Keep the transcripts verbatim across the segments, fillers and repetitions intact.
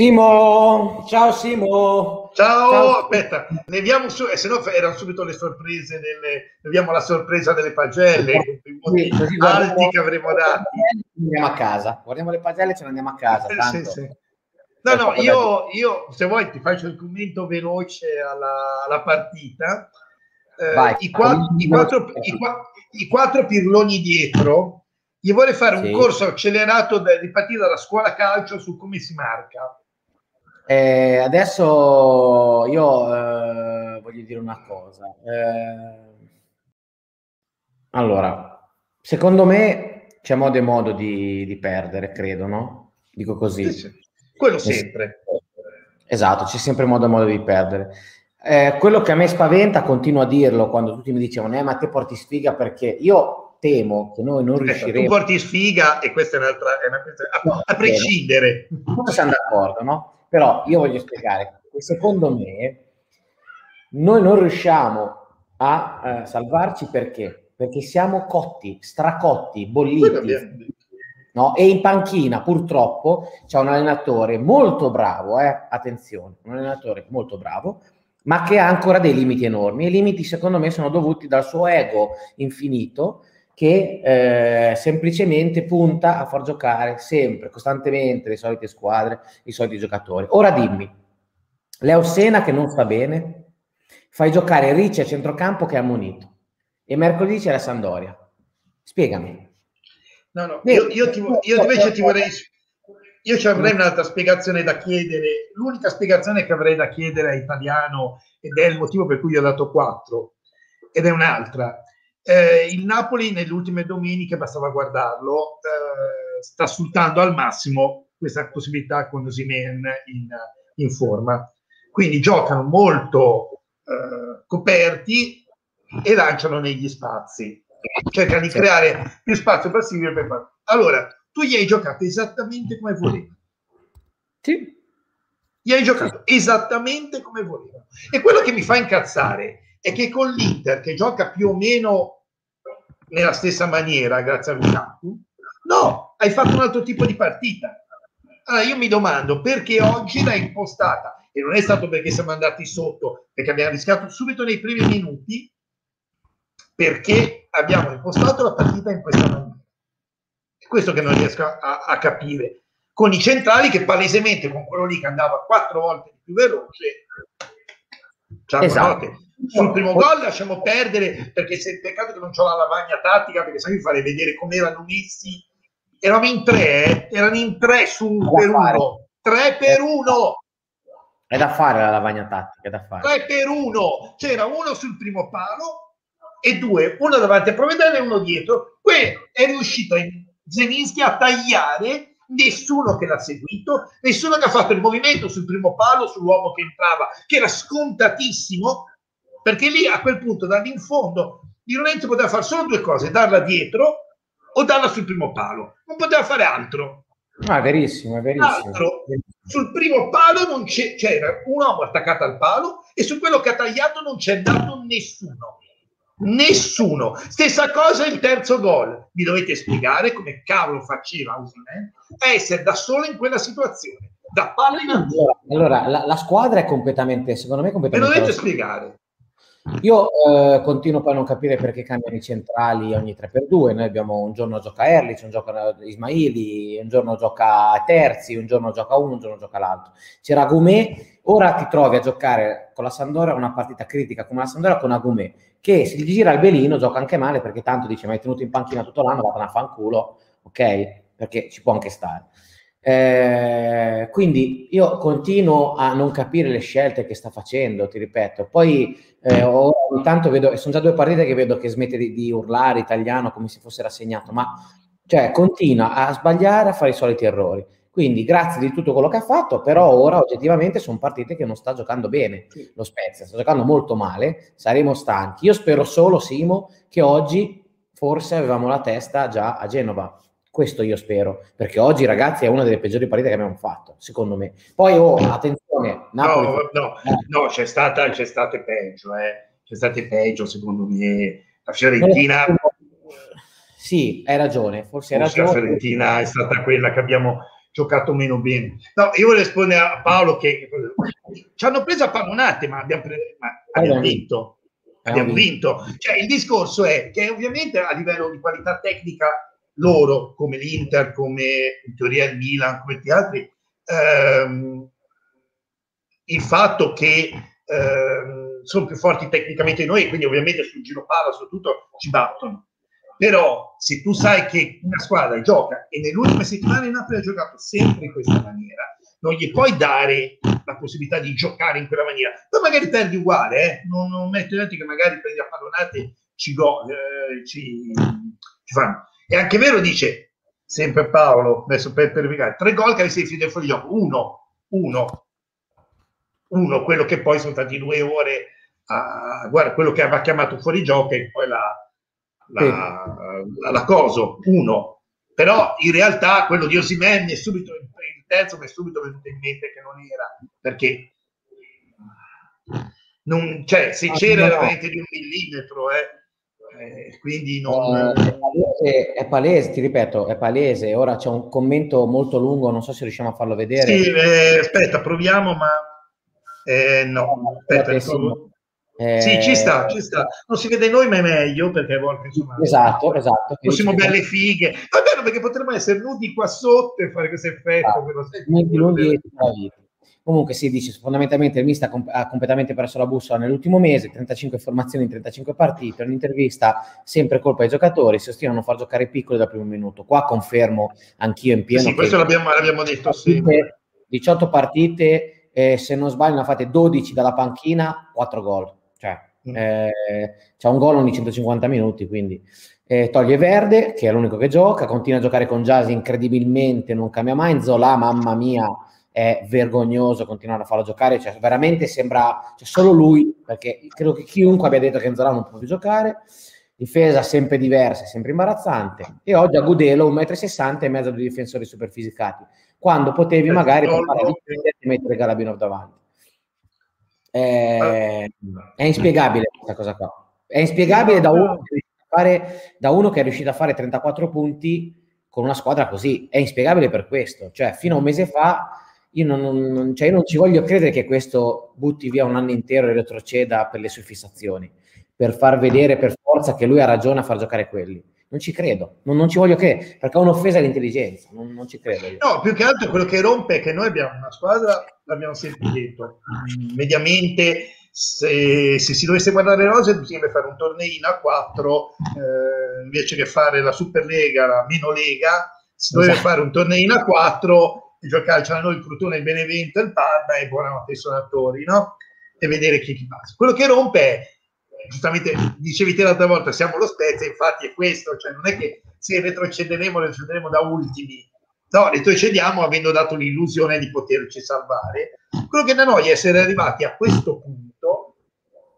Simo, ciao Simo. Ciao, ciao. Aspetta, leviamo su, e eh, se no erano subito le sorprese delle, leviamo la sorpresa delle pagelle, sì, sì, alti che avremmo dato. Andiamo a casa, guardiamo le pagelle e ce ne andiamo a casa. Eh, tanto. Sì, sì. No, no, io, io se vuoi ti faccio il commento veloce alla, alla partita. Eh, Vai, i, quattro, i, quattro, i, quattro, I quattro pirloni dietro gli vuole fare sì. un corso accelerato da, di partire dalla scuola calcio su come si marca. Eh, adesso io eh, voglio dire una cosa. Eh, allora, secondo me c'è modo e modo di, di perdere, credo, no? Dico così. Sì, sì. Quello sempre. Esatto, c'è sempre modo e modo di perdere. Eh, quello che a me spaventa, continuo a dirlo, quando tutti mi dicevano, eh, ma te porti sfiga, perché io temo che noi non eh, riusciremo... Tu porti sfiga e questa è un'altra... È una, a, no, a prescindere. Tutti siamo d'accordo, no? Però io voglio spiegare che secondo me noi non riusciamo a eh, salvarci perché? Perché siamo cotti, stracotti, bolliti. No? E in panchina purtroppo c'è un allenatore molto bravo, eh? attenzione, un allenatore molto bravo, ma che ha ancora dei limiti enormi. I limiti secondo me sono dovuti dal suo ego infinito che eh, semplicemente punta a far giocare sempre, costantemente le solite squadre, i soliti giocatori. Ora dimmi, Leo Sena che non sta bene, fai giocare Ricci a centrocampo che è ammonito e mercoledì c'è la Sampdoria. Spiegami. No, no, io, io, ti, io invece ti vorrei, io ci avrei un'altra spiegazione da chiedere. L'unica spiegazione che avrei da chiedere a Italiano, ed è il motivo per cui gli ho dato quattro, ed è un'altra. Eh, il Napoli nelle ultime domeniche, bastava guardarlo, eh, sta sfruttando al massimo questa possibilità con Osimhen in, in forma. Quindi giocano molto eh, coperti e lanciano negli spazi. Cerca di creare più spazio possibile per farlo. Allora, tu gli hai giocato esattamente come voleva. Sì. Gli hai giocato sì. esattamente come voleva. E quello che mi fa incazzare è che con l'Inter, che gioca più o meno nella stessa maniera, grazie a Lukaku, no, hai fatto un altro tipo di partita. Allora, io mi domando perché oggi l'hai impostata. E non è stato perché siamo andati sotto, perché abbiamo rischiato subito nei primi minuti, perché abbiamo impostato la partita in questa maniera. È questo che non riesco a, a capire, con i centrali che palesemente, con quello lì che andava quattro volte più veloce, esatto. sul primo gol lasciamo perdere, perché se, peccato che non c'ho la lavagna tattica, perché sai, vi farei vedere come erano messi. Eravamo in tre, eh? erano in tre su per uno, tre per uno. È da fare la lavagna tattica, è da fare. Tre per uno, c'era uno sul primo palo e due, uno davanti a Provedere e uno dietro. Que è riuscito Zelinski a tagliare, nessuno che l'ha seguito, nessuno che ha fatto il movimento sul primo palo, sull'uomo che entrava, che era scontatissimo, perché lì a quel punto dall'infondo Di Lorenzo poteva fare solo due cose: darla dietro o darla sul primo palo, non poteva fare altro. Ah, è verissimo, è verissimo. Altro. Sul primo palo non c'era un uomo attaccato al palo e su quello che ha tagliato non c'è andato nessuno. Nessuno. Stessa cosa il terzo gol. Mi dovete spiegare come cavolo faceva Osimhen a essere da solo in quella situazione, da palla in azione. Allora, la, la squadra è completamente, secondo me, completamente. Me dovete spiegare. Io eh, continuo poi a non capire perché cambiano i centrali ogni tre per due. Noi abbiamo un giorno gioca Erlich, un giorno gioca Ismaili, un giorno gioca Terzi, un giorno gioca uno, un giorno gioca l'altro. C'era Agumè, ora ti trovi a giocare con la Sampdoria una partita critica come la Sampdoria con Agumè, che se gli gira il belino gioca anche male, perché tanto dice mi hai tenuto in panchina tutto l'anno, vattene a fanculo, ok? Perché ci può anche stare. Eh, quindi io continuo a non capire le scelte che sta facendo, ti ripeto. Poi eh, ogni tanto vedo, e sono già due partite che vedo che smette di, di urlare Italiano come se fosse rassegnato, ma cioè continua a sbagliare, a fare i soliti errori. Quindi grazie di tutto quello che ha fatto, però ora oggettivamente sono partite che non sta giocando bene. Sì. Lo Spezia sta giocando molto male, saremo stanchi. Io spero solo, Simo, che oggi forse avevamo la testa già a Genova. Questo io spero, perché oggi, ragazzi, è una delle peggiori partite che abbiamo fatto, secondo me. Poi, oh, attenzione, Napoli... No, no, no, c'è stata, c'è stato peggio, eh. C'è stato peggio, secondo me. La Fiorentina... Sì, hai ragione, forse hai ragione. La Fiorentina è stata quella che abbiamo... giocato meno bene. No, io voglio rispondere a Paolo che ci hanno preso a pallonate, ma abbiamo, pre- ma abbiamo vinto. Abbiamo vinto. Cioè, il discorso è che ovviamente a livello di qualità tecnica loro, come l'Inter, come in teoria il Milan, come gli altri, ehm, il fatto che ehm, sono più forti tecnicamente di noi, quindi ovviamente sul giro palla, soprattutto, ci battono. Però se tu sai che una squadra gioca e nell'ultima settimana in Napoli ha giocato sempre in questa maniera, non gli puoi dare la possibilità di giocare in quella maniera. Poi magari perdi uguale, eh? non, non metto in atto che magari prendi a pallonate ci, go, eh, ci, ci fanno. È anche vero, dice sempre Paolo, adesso per verificare, tre gol che avessi finito fuori gioco, uno, uno, uno, quello che poi sono stati due ore, a, guarda, quello che aveva chiamato fuori gioco e poi la... La, la, la coso uno, però in realtà quello di Osimhen è subito il terzo, mi è subito venuto in mente che non era, perché non, cioè, se ah, c'era no. veramente di un millimetro, eh, eh, quindi non... eh, è palese, è palese, ti ripeto, è palese. Ora c'è un commento molto lungo, non so se riusciamo a farlo vedere. Sì, eh, aspetta, proviamo, ma eh, no, aspetta, Eh... sì, ci sta, ci sta. Non si vede noi, ma è meglio, perché a volte insomma, esatto, esatto. Non siamo belle fighe. Va bene, perché potremmo essere nudi qua sotto e fare questo effetto. Ah, per... Comunque si dice, fondamentalmente il mister comp- ha completamente perso la bussola nell'ultimo mese, trentacinque formazioni in trentacinque partite, un'intervista sempre colpa ai giocatori, si ostinano a far giocare i piccoli dal primo minuto. Qua confermo anch'io in pieno. Sì, questo che l'abbiamo, l'abbiamo detto sempre. diciotto partite, eh, se non sbaglio, ne fate dodici dalla panchina, quattro gol. Cioè, eh, c'è un gol ogni centocinquanta minuti, quindi eh, toglie Verde, che è l'unico che gioca, continua a giocare con Giasi incredibilmente, non cambia mai. Nzola, mamma mia, è vergognoso continuare a farlo giocare, cioè veramente sembra, cioè, solo lui, perché credo che chiunque abbia detto che Nzola non può più giocare. Difesa sempre diversa, sempre imbarazzante, e oggi a Gudelo uno e sessanta e mezzo di difensori superfisicati, quando potevi magari mettere Galabinov davanti. È, è inspiegabile questa cosa qua, è inspiegabile da uno, che è fare, da uno che è riuscito a fare trentaquattro punti con una squadra così, è inspiegabile per questo, cioè fino a un mese fa io non, non, cioè, io non ci voglio credere che questo butti via un anno intero e retroceda per le sue fissazioni, per far vedere per forza che lui ha ragione a far giocare quelli. Non ci credo, non, non ci voglio credere, perché è un'offesa all'intelligenza, non, non ci credo. Io. No, più che altro quello che rompe è che noi abbiamo una squadra, l'abbiamo sempre detto, mediamente se, se si dovesse guardare le rose bisognerebbe fare un torneino a quattro, eh, invece che fare la Superlega, la meno Lega, si dovrebbe esatto. fare un torneino a quattro, giocare a noi il Crotone, il Benevento, il Parma e buonanotte ai suonatori, no? E vedere chi chi passa. Quello che rompe è giustamente dicevi te l'altra volta, siamo lo Spezia, infatti è questo, cioè non è che se retrocederemo retrocederemo da ultimi, no, retrocediamo avendo dato l'illusione di poterci salvare. Quello che da noi è essere arrivati a questo punto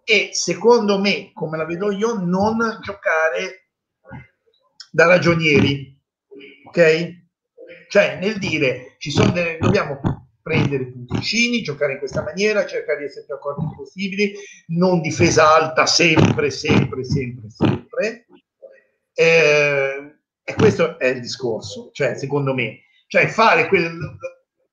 e secondo me, come la vedo io, non giocare da ragionieri, ok? Cioè nel dire ci sono delle, dobbiamo prendere i punticini, giocare in questa maniera, cercare di essere più accorti possibili, non difesa alta sempre, sempre, sempre, sempre. Eh, e questo è il discorso, cioè secondo me, cioè fare quel,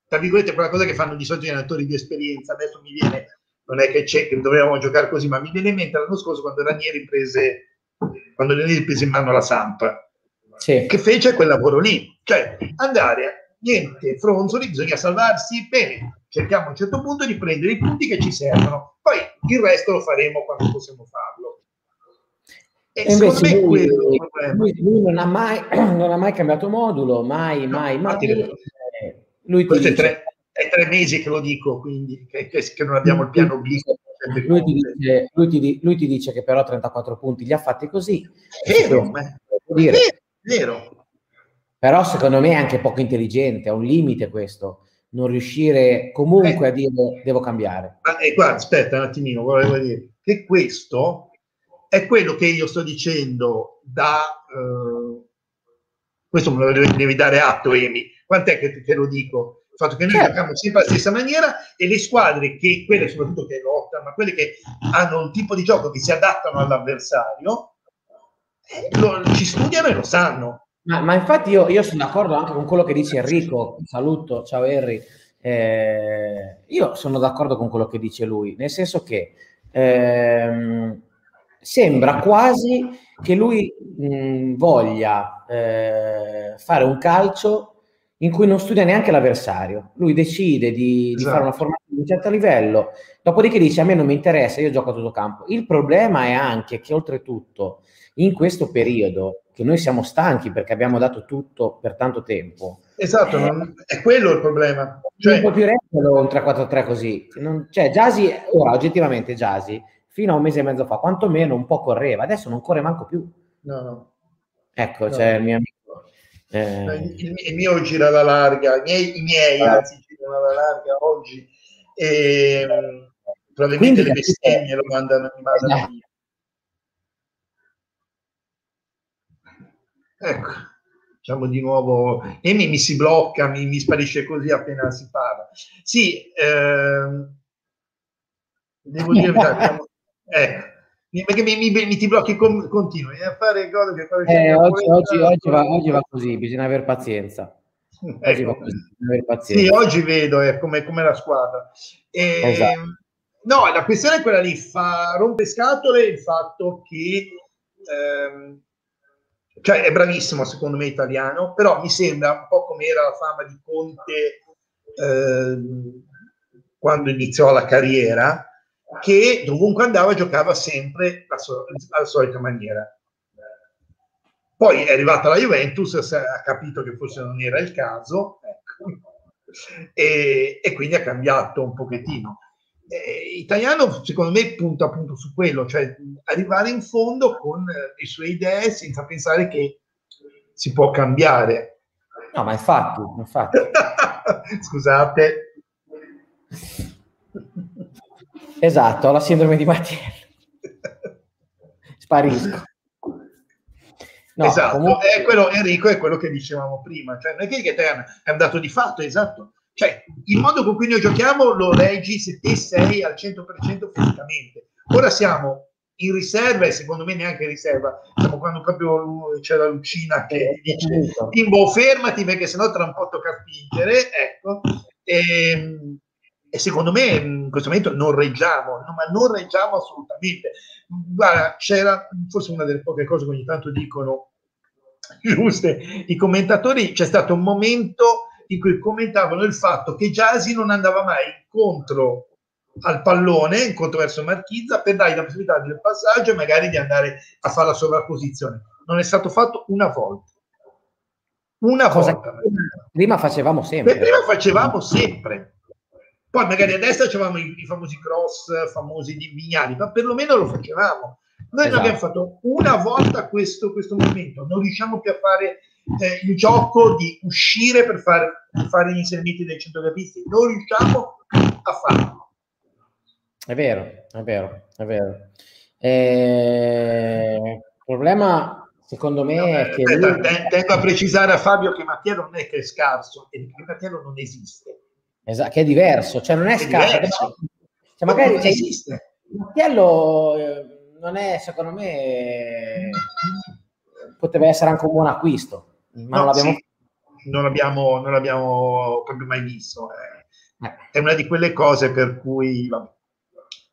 tra virgolette, quella cosa che fanno di solito gli allenatori di esperienza. Adesso mi viene, non è che c'è che dovevamo giocare così, ma mi viene in mente l'anno scorso quando Ranieri prese, quando Ranieri prese in mano la Samp, sì. che fece quel lavoro lì, cioè andare a niente fronzoli, bisogna salvarsi, bene, cerchiamo a un certo punto di prendere i punti che ci servono, poi il resto lo faremo quando possiamo farlo. E, e secondo me lui, quello è il problema. Lui, lui non ha mai, non ha mai cambiato modulo, mai, no, mai, mai. Lui ti dice, è, tre, è tre mesi che lo dico, quindi che, che non abbiamo il piano B. Lui ti, dice, lui, ti, lui ti dice che però trentaquattro punti li ha fatti così. È vero, è vero. Però secondo me è anche poco intelligente, è un limite questo, non riuscire comunque eh, a dire devo cambiare. E guarda, aspetta un attimino, volevo dire che questo è quello che io sto dicendo da... Eh, questo me lo devi dare atto, Emi, quant'è che te lo dico? Il fatto che noi certo. giochiamo sempre alla stessa maniera e le squadre che, quelle soprattutto che lottano, ma quelle che hanno un tipo di gioco che si adattano all'avversario, eh, lo, ci studiano e lo sanno. Ma, ma infatti io, io sono d'accordo anche con quello che dice Enrico. Saluto, ciao Henry. Eh, io sono d'accordo con quello che dice lui, nel senso che ehm, sembra quasi che lui mh, voglia eh, fare un calcio in cui non studia neanche l'avversario. Lui decide di, esatto. di fare una formazione di un certo livello, dopodiché dice a me non mi interessa, io gioco a tutto campo. Il problema è anche che oltretutto in questo periodo che noi siamo stanchi perché abbiamo dato tutto per tanto tempo. Esatto, eh, non, è quello il problema. Cioè, un po' più retto un tre quattro tre così. Non, cioè Giasi, ora oggettivamente Giasi, fino a un mese e mezzo fa, quantomeno un po' correva, adesso non corre manco più. No, no. Ecco, no, c'è no. il mio amico. Eh. Il, il mio gira alla larga, i miei, i miei ah. anzi girano alla larga oggi. E, probabilmente quindi, le bestemmie lo mandano, mandano esatto. via. Ecco, diciamo di nuovo, e mi, mi si blocca, mi, mi sparisce così appena si parla. Sì, eh, devo dire, diciamo, ecco, mi, mi, mi, mi ti blocchi, con, continui a fare cose che fare eh, oggi, oggi, oggi, va, oggi va così, bisogna aver pazienza. Ecco. Oggi va così, bisogna aver pazienza. Sì, oggi vedo eh, come, come la squadra. E, esatto. No, la questione è quella lì, fa rompe scatole il fatto che... Ehm, cioè è bravissimo secondo me italiano, però mi sembra un po' come era la fama di Conte eh, quando iniziò la carriera, che dovunque andava giocava sempre alla, sol- alla solita maniera. Poi è arrivata la Juventus, ha capito che forse non era il caso, ecco. e, e quindi ha cambiato un pochettino. Eh, italiano secondo me punta appunto su quello, cioè arrivare in fondo con le sue idee senza pensare che si può cambiare. No, ma infatti, infatti. Scusate. Esatto, ho la sindrome di Mattiello. Sparisco. No, esatto, comunque... è quello, Enrico, è quello che dicevamo prima, cioè non è che l'italiano è un dato di fatto, esatto. Cioè, il modo con cui noi giochiamo lo reggi se te sei al cento per cento fisicamente. Ora siamo in riserva e secondo me neanche in riserva. Siamo quando proprio c'è la lucina che dice Timbo fermati perché sennò tra un po' tocca spingere, ecco. E, e secondo me in questo momento non reggiamo, no, ma non reggiamo assolutamente. Guarda, c'era forse una delle poche cose che ogni tanto dicono giuste i commentatori, c'è stato un momento in cui commentavano il fatto che Giasi non andava mai incontro al pallone, incontro verso Marchizza, per dargli la possibilità del passaggio e magari di andare a fare la sovrapposizione. Non è stato fatto una volta. Una cosa volta. Prima facevamo sempre. Beh, prima facevamo sempre. Poi magari a destra facevamo i, i famosi cross, famosi di Vignali, ma perlomeno lo facevamo. Noi esatto. abbiamo fatto una volta questo, questo momento, non riusciamo più a fare eh, il gioco di uscire per fare, per fare gli inserimenti dei centrocampisti, non riusciamo a farlo. È vero, è vero, è vero. Eh, il problema, secondo me, no, è che... Aspetta, lui... Tengo a precisare a Fabio che Mattiello non è che è scarso, e che Mattiello non esiste. Esatto, che è diverso, cioè non è, è scarso. Perché... Cioè, ma magari non esiste. Mattiello... Eh... non è, secondo me poteva essere anche un buon acquisto, ma no, non, l'abbiamo... Sì. Non, abbiamo, non l'abbiamo proprio mai visto. Eh. Eh. È una di quelle cose per cui vabbè,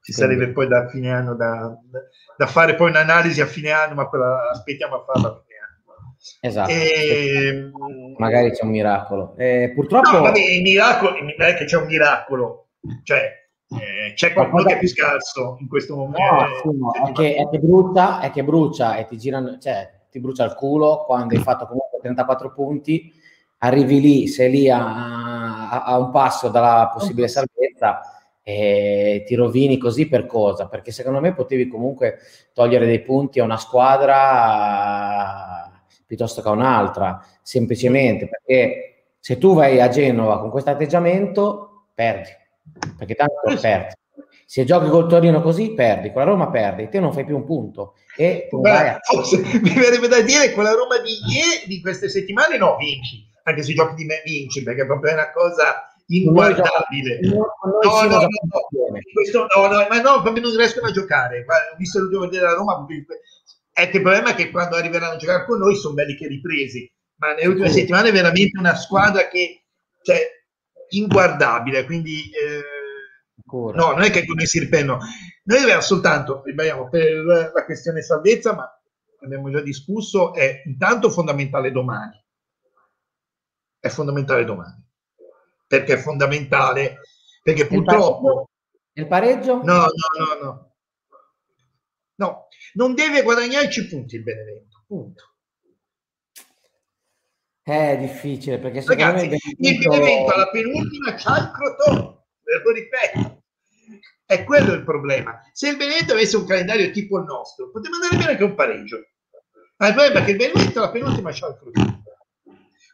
ci sì. sarebbe poi da fine anno da, da fare poi un'analisi a fine anno, ma quella aspettiamo a farla a fine anno. Esatto. E... magari c'è un miracolo. Eh, purtroppo no, vabbè, il miracolo, non è che c'è un miracolo, cioè Eh, c'è qualcuno che è più scarso in questo momento, no, sì, no. È, che, è, che brucia, è che brucia e ti girano, cioè ti brucia il culo quando hai fatto comunque trentaquattro punti, arrivi lì, sei lì a, a, a un passo dalla possibile salvezza e ti rovini così per cosa? Perché secondo me potevi comunque togliere dei punti a una squadra piuttosto che a un'altra, semplicemente perché se tu vai a Genova con questo atteggiamento perdi, perché tanto perdi. Se giochi col Torino così perdi, con la Roma perdi, te non fai più un punto e tu vai a... forse mi verrebbe da dire con la Roma di ieri, di queste settimane no, vinci anche se giochi di me vinci, perché è proprio una cosa inguardabile. No, no, no, no, questo, no, no, ma no, proprio non riescono a giocare. Guarda, ho visto l'ultimo della Roma, è che il problema è che quando arriveranno a giocare con noi sono belli che ripresi, ma nelle ultime settimane è veramente una squadra che, cioè, inguardabile, quindi eh, no, non è che come Sirpenno noi avevamo soltanto, ribadiamo, per la questione salvezza, ma abbiamo già discusso, è intanto fondamentale domani, è fondamentale domani, perché è fondamentale, perché purtroppo il pareggio? No, no, no, no. No, non deve guadagnarci punti il Benevento, punto. È difficile, perché se ragazzi, il Benevento... il Benevento alla penultima c'ha il Crotone, ve lo ripeto. È quello il problema. Se il Benevento avesse un calendario tipo il nostro, poteva andare bene anche un pareggio. Ma il problema è che il Benevento alla penultima c'ha il Crotone.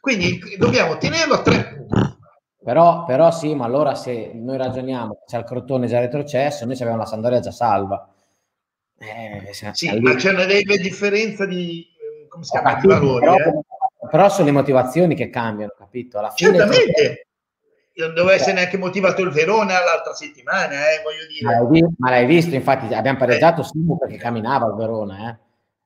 Quindi dobbiamo tenerlo a tre punti. Però, però sì, ma allora se noi ragioniamo, c'è il Crotone già retrocesso, noi abbiamo la Sampdoria già salva. Eh, sì, ma c'è una leve differenza di eh, come si chiama, di valori, però, eh? Però sono le motivazioni che cambiano, capito? Alla fine certamente non doveva essere eh. neanche motivato il Verona l'altra settimana, eh, voglio dire. Ma l'hai visto, ma l'hai visto infatti abbiamo pareggiato eh. Simo perché camminava il Verona, eh.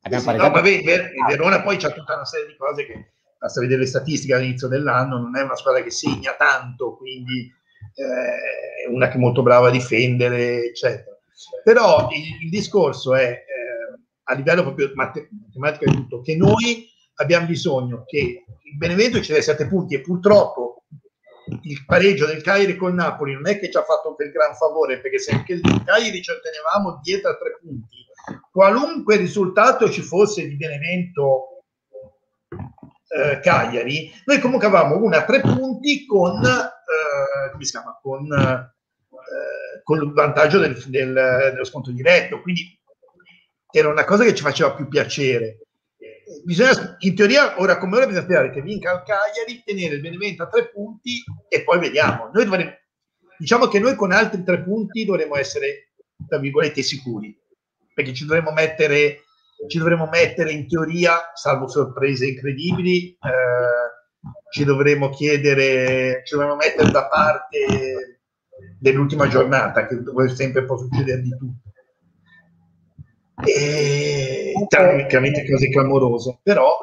Abbiamo sì, pareggiato. No, vabbè, il Verona poi c'ha tutta una serie di cose che basta vedere le statistiche all'inizio dell'anno, non è una squadra che segna tanto, quindi eh, è una che è molto brava a difendere, eccetera. Però il, il discorso è eh, a livello proprio matematico, matematico è tutto, che noi abbiamo bisogno che il Benevento ci dia sette punti e purtroppo il pareggio del Cagliari con Napoli non è che ci ha fatto quel gran favore, perché se anche il Cagliari ci ottenevamo dietro a tre punti, qualunque risultato ci fosse di Benevento eh, Cagliari, noi comunque avevamo una a tre punti con eh, come si chiama? Con eh, con il vantaggio del, del, dello sconto diretto, quindi era una cosa che ci faceva più piacere. Bisogna, in teoria, ora come ora bisogna sperare che vinca il Cagliari, tenere il Benevento a tre punti e poi vediamo. Noi dovremmo, diciamo che noi con altri tre punti dovremmo essere, tra virgolette, sicuri, perché ci dovremmo mettere, ci dovremmo mettere in teoria, salvo sorprese incredibili, eh, ci dovremmo chiedere, ci dovremmo mettere da parte dell'ultima giornata, che sempre può succedere di tutto, e tecnicamente cose clamorose. Però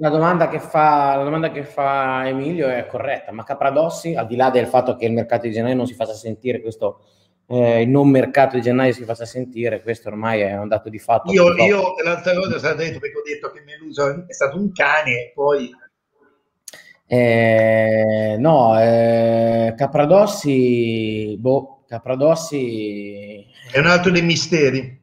la domanda che fa, la domanda che fa Emilio è corretta, ma Capradossi, al di là del fatto che il mercato di gennaio non si faccia sentire, questo eh, il non mercato di gennaio si faccia sentire, questo ormai è un dato di fatto. Io, io l'altra cosa sarà detto, perché ho detto che Meluso è stato un cane, poi Eh, no, eh, Capradossi, boh, Capradossi è un altro dei misteri.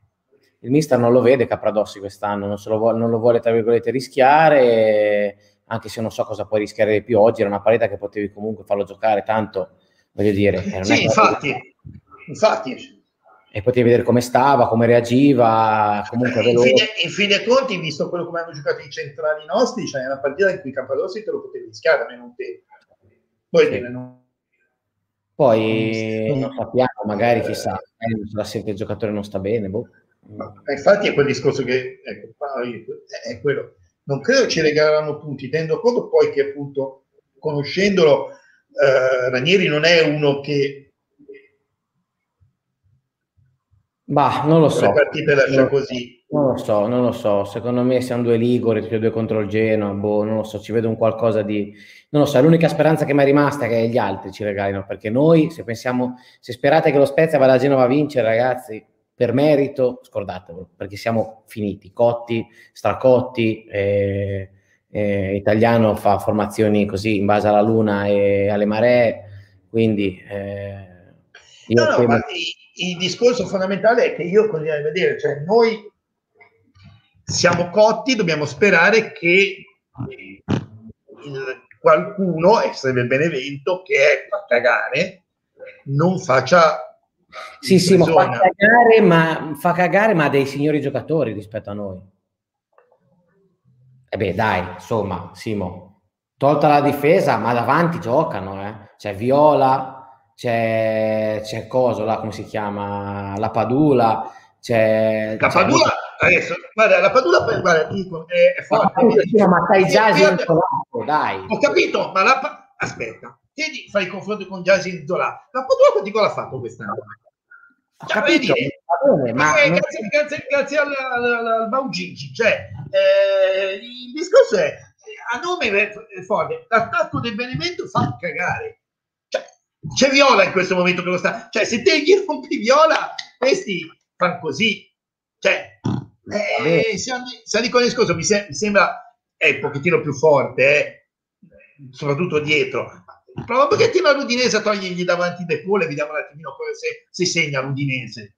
Il mister non lo vede Capradossi quest'anno, non, se lo vuole, non lo vuole tra virgolette rischiare, anche se non so cosa puoi rischiare di più oggi. Era una partita che potevi comunque farlo giocare, tanto voglio dire, era sì, infatti, infatti, e potevi vedere come stava, come reagiva. Comunque in fine, in fine conti, visto quello come hanno giocato i centrali nostri, cioè una partita in cui Capradossi te lo potevi rischiare, a meno che poi sì. non... poi non, non sappiamo, magari eh, chissà eh, se il giocatore non sta bene, boh. Infatti è quel discorso che ecco, è quello, non credo ci regaleranno punti, tenendo conto poi che appunto conoscendolo eh, Ranieri non è uno che bah, non lo so. Le partite lascia così. Non lo so, non lo so. Secondo me siamo due liguri, tutti e due contro il Genoa. Boh, non lo so. Ci vedo un qualcosa di. Non lo so. L'unica speranza che mi è rimasta è che gli altri ci regalino. Perché noi, se pensiamo, se sperate che lo Spezia vada a Genova a vincere, ragazzi, per merito, scordatevelo, perché siamo finiti, cotti, stracotti. Eh, eh, italiano fa formazioni così in base alla luna e alle maree. Quindi. Eh, io no, no, ma... Il discorso fondamentale è che io continuo a vedere, cioè noi siamo cotti, dobbiamo sperare che il, qualcuno, e sarebbe il Benevento, che è a cagare, non faccia sì, sì, ma fa cagare, ma fa cagare, ma dei signori giocatori rispetto a noi. E beh, dai, insomma, Simo, tolta la difesa, ma davanti giocano, eh. C'è Viola, c'è, c'è coso là, come si chiama? La Padula, c'è la Padula, c'è... adesso guarda, la Padula guarda, dico, è, è forte, ma, ma stai Giasi Nzola, dai, ho capito, ma la aspetta, ti fai il confronto con Giasi Nzola, la Padula quanti gol ha fatto quest'anno? Cioè, capito, dire, ma eh, non... grazie, grazie, grazie al, al, al, al Baugigi, cioè eh, il discorso è a nome forte, l'attacco del Benevento fa cagare. Cioè, c'è Viola in questo momento che lo sta. Cioè, se te gli rompi Viola, questi fanno così. Cioè, eh, San Nicolò scorso mi, se mi sembra è eh, un pochettino più forte, eh, soprattutto dietro. Prova un pochettino a l'Udinese, togligli davanti De Paul e vediamo un attimino se, se segna l'Udinese.